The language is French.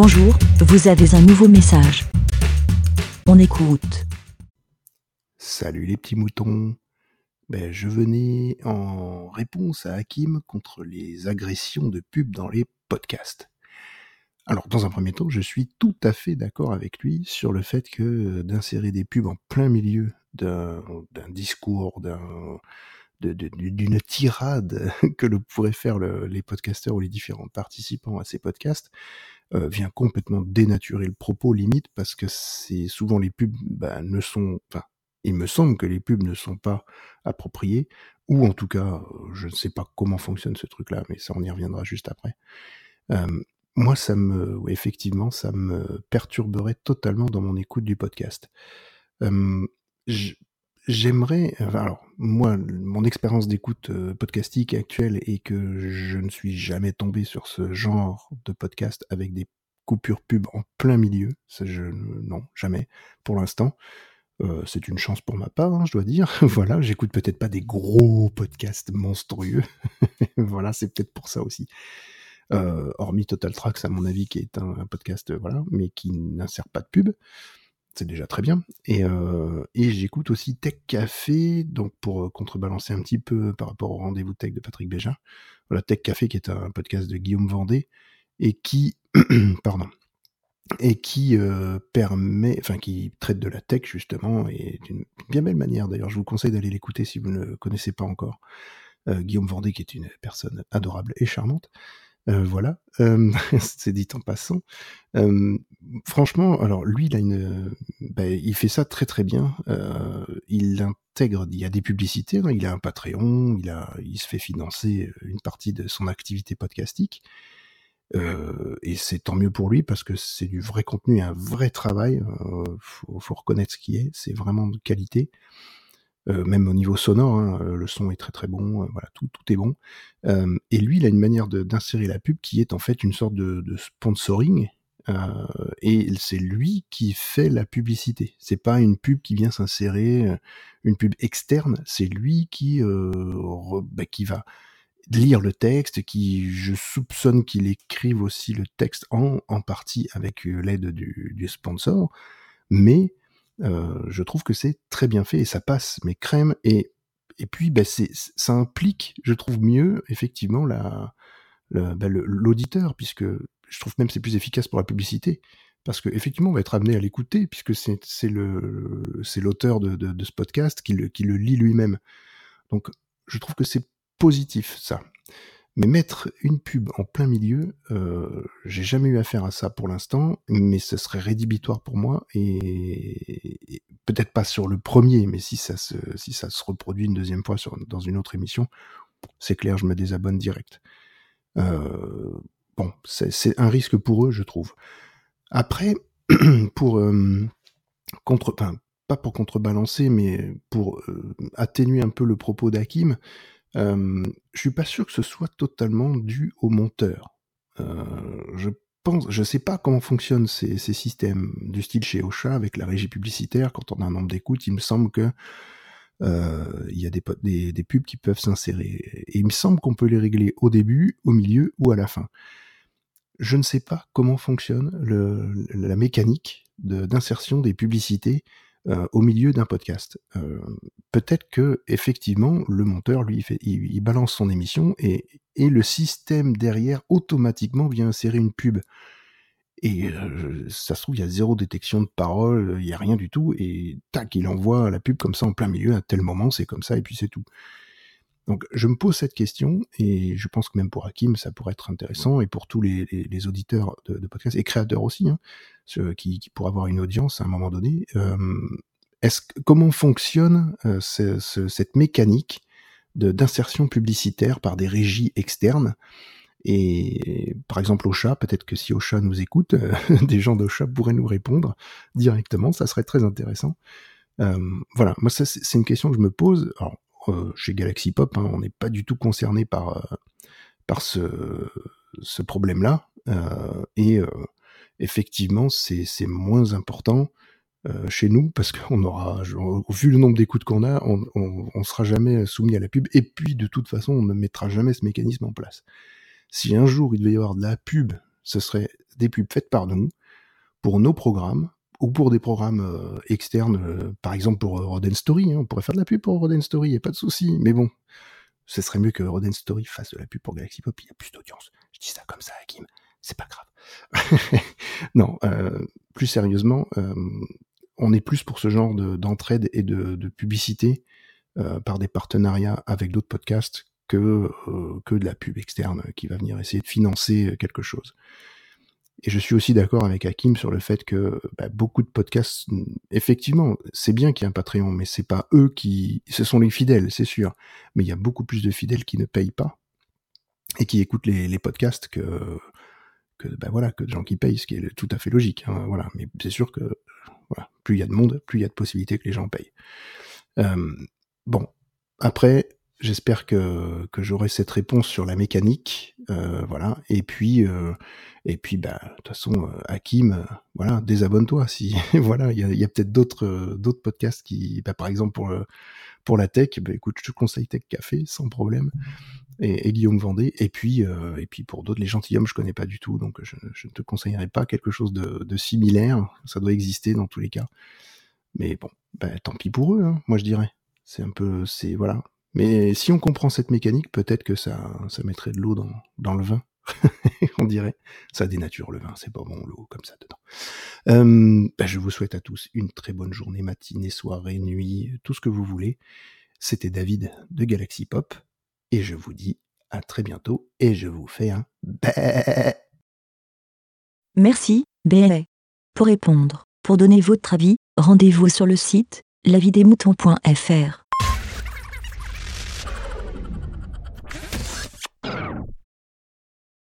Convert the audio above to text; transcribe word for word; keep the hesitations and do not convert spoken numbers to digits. Bonjour, vous avez un nouveau message. On écoute. Salut les petits moutons. Ben, je venais en réponse à Hakim contre les agressions de pub dans les podcasts. Alors, dans un premier temps, je suis tout à fait d'accord avec lui sur le fait que d'insérer des pubs en plein milieu d'un, d'un discours, d'un, de, de, d'une tirade que le, pourraient faire le, les podcasteurs ou les différents participants à ces podcasts, euh, vient complètement dénaturer le propos, limite, parce que c'est souvent les pubs ben, ne sont... enfin, il me semble que les pubs ne sont pas appropriées, ou en tout cas, je ne sais pas comment fonctionne ce truc-là, mais ça, on y reviendra juste après. Euh, moi, ça me, effectivement, ça me perturberait totalement dans mon écoute du podcast. Euh, j'aimerais, alors, moi, mon expérience d'écoute podcastique actuelle est que je ne suis jamais tombé sur ce genre de podcast avec des coupures pub en plein milieu. Ça, je, non, jamais, pour l'instant. Euh, c'est une chance pour ma part, hein, je dois dire. Voilà, j'écoute peut-être pas des gros podcasts monstrueux. Voilà, c'est peut-être pour ça aussi. Euh, hormis Total Tracks, à mon avis, qui est un, un podcast, voilà, mais qui n'insère pas de pub. C'est déjà très bien. Et, euh, et j'écoute aussi Tech Café, donc pour contrebalancer un petit peu par rapport au rendez-vous tech de Patrick Bégin. Voilà, Tech Café, qui est un podcast de Guillaume Vendée et qui, pardon. Et qui euh, permet, enfin qui traite de la tech justement, et d'une bien belle manière d'ailleurs. Je vous conseille d'aller l'écouter si vous ne le connaissez pas encore. Euh, Guillaume Vendée, qui est une personne adorable et charmante. Euh, voilà, euh, c'est dit en passant. Euh, franchement, alors lui, il a une, ben, il fait ça très très bien. Euh, il intègre, il y a des publicités, hein, il a un Patreon, il a, il se fait financer une partie de son activité podcastique. Euh, et c'est tant mieux pour lui, parce que c'est du vrai contenu, un vrai travail. Euh, faut, faut reconnaître ce qui est, c'est vraiment de qualité. Euh, même au niveau sonore, hein, le son est très très bon. Euh, voilà, tout tout est bon. Euh, et lui, il a une manière de, d'insérer la pub qui est en fait une sorte de, de sponsoring. Euh, et c'est lui qui fait la publicité. C'est pas une pub qui vient s'insérer, une pub externe. C'est lui qui euh, re, bah, qui va lire le texte, qui, je soupçonne qu'il écrive aussi le texte en, en partie avec l'aide du, du sponsor, mais euh, je trouve que c'est très bien fait et ça passe mes crèmes. Et, et puis, bah, c'est, ça implique, je trouve mieux, effectivement, la, la, bah, le, l'auditeur, puisque je trouve même que c'est plus efficace pour la publicité, parce qu'effectivement, on va être amené à l'écouter, puisque c'est, c'est, le, c'est l'auteur de, de, de ce podcast qui le, qui le lit lui-même. Donc, je trouve que c'est positif, ça. Mais mettre une pub en plein milieu, euh, j'ai jamais eu affaire à ça pour l'instant, mais ce serait rédhibitoire pour moi, et, et peut-être pas sur le premier, mais si ça se, si ça se reproduit une deuxième fois sur, dans une autre émission, c'est clair, je me désabonne direct. Euh, bon, c'est, c'est un risque pour eux, je trouve. Après, pour euh, contre, enfin, pas pour contrebalancer, mais pour euh, atténuer un peu le propos d'Hakim, Euh, je suis pas sûr que ce soit totalement dû au monteur. Euh, je pense, je sais pas comment fonctionnent ces, ces systèmes du style chez Aucha avec la régie publicitaire. Quand on a un nombre d'écoutes, il me semble que il euh, y a des, des, des pubs qui peuvent s'insérer. Et il me semble qu'on peut les régler au début, au milieu ou à la fin. Je ne sais pas comment fonctionne le, la mécanique de, d'insertion des publicités Euh, au milieu d'un podcast. Euh, peut-être que, effectivement, le monteur, lui, il, fait, il, il balance son émission et, et le système derrière, automatiquement, vient insérer une pub. Et euh, ça se trouve, il y a zéro détection de parole, il n'y a rien du tout, et tac, il envoie la pub comme ça en plein milieu, à tel moment, c'est comme ça, et puis c'est tout. Donc, je me pose cette question, et je pense que même pour Hakim, ça pourrait être intéressant, et pour tous les, les, les auditeurs de, de podcasts, et créateurs aussi, hein, ceux qui, qui pourraient avoir une audience à un moment donné. Euh, est-ce, comment fonctionne euh, ce, ce, cette mécanique de, d'insertion publicitaire par des régies externes? Et par exemple, Aucha, peut-être que si Aucha nous écoute, euh, des gens d'Aucha pourraient nous répondre directement, ça serait très intéressant. Euh, voilà, moi, ça, c'est une question que je me pose. Alors, Euh, chez Galaxy Pop, hein, on n'est pas du tout concerné par, euh, par ce, ce problème-là. Euh, et euh, effectivement, c'est, c'est moins important euh, chez nous, parce qu'on aura, genre, vu le nombre d'écoutes qu'on a, on ne sera jamais soumis à la pub. Et puis, de toute façon, on ne mettra jamais ce mécanisme en place. Si un jour, il devait y avoir de la pub ce serait des pubs faites par nous pour nos programmes ou pour des programmes euh, externes, euh, par exemple pour euh, Roden Story. Hein, on pourrait faire de la pub pour Roden Story, il n'y a pas de souci. Mais bon, ce serait mieux que Roden Story fasse de la pub pour Galaxy Pop, il y a plus d'audience. Je dis ça comme ça, Hakim, c'est pas grave. Non, euh, plus sérieusement, euh, on est plus pour ce genre de, d'entraide et de, de publicité euh, par des partenariats avec d'autres podcasts que, euh, que de la pub externe qui va venir essayer de financer quelque chose. Et je suis aussi d'accord avec Hakim sur le fait que bah, beaucoup de podcasts, effectivement, c'est bien qu'il y ait un Patreon, mais c'est pas eux qui... Ce sont les fidèles, c'est sûr. Mais il y a beaucoup plus de fidèles qui ne payent pas et qui écoutent les, les podcasts que, que, bah, voilà, que de gens qui payent, ce qui est tout à fait logique. Hein, voilà. Mais c'est sûr que voilà, plus il y a de monde, plus il y a de possibilités que les gens payent. Euh, bon, après... J'espère que, que j'aurai cette réponse sur la mécanique, euh, voilà. Et puis, euh, et puis, bah, de toute façon, Hakim, euh, voilà, désabonne-toi si, voilà, il y a, y a peut-être d'autres, euh, d'autres podcasts qui, bah, par exemple pour le, pour la tech, bah, écoute, je te conseille Tech Café sans problème et, et Guillaume Vendée. Et puis, euh, et puis pour d'autres, les gentilshommes, je connais pas du tout, donc je, je ne te conseillerais pas quelque chose de, de similaire. Ça doit exister dans tous les cas. Mais bon, bah, tant pis pour eux, hein, moi je dirais. C'est un peu, c'est voilà. Mais si on comprend cette mécanique, peut-être que ça, ça mettrait de l'eau dans, dans le vin, on dirait. Ça dénature le vin, c'est pas bon l'eau comme ça dedans. Euh, ben je vous souhaite à tous une très bonne journée, matinée, soirée, nuit, tout ce que vous voulez. C'était David de Galaxy Pop, et je vous dis à très bientôt, et je vous fais un bé. Merci, bé. Pour répondre, pour donner votre avis, rendez-vous sur le site lavidedemouton point f r.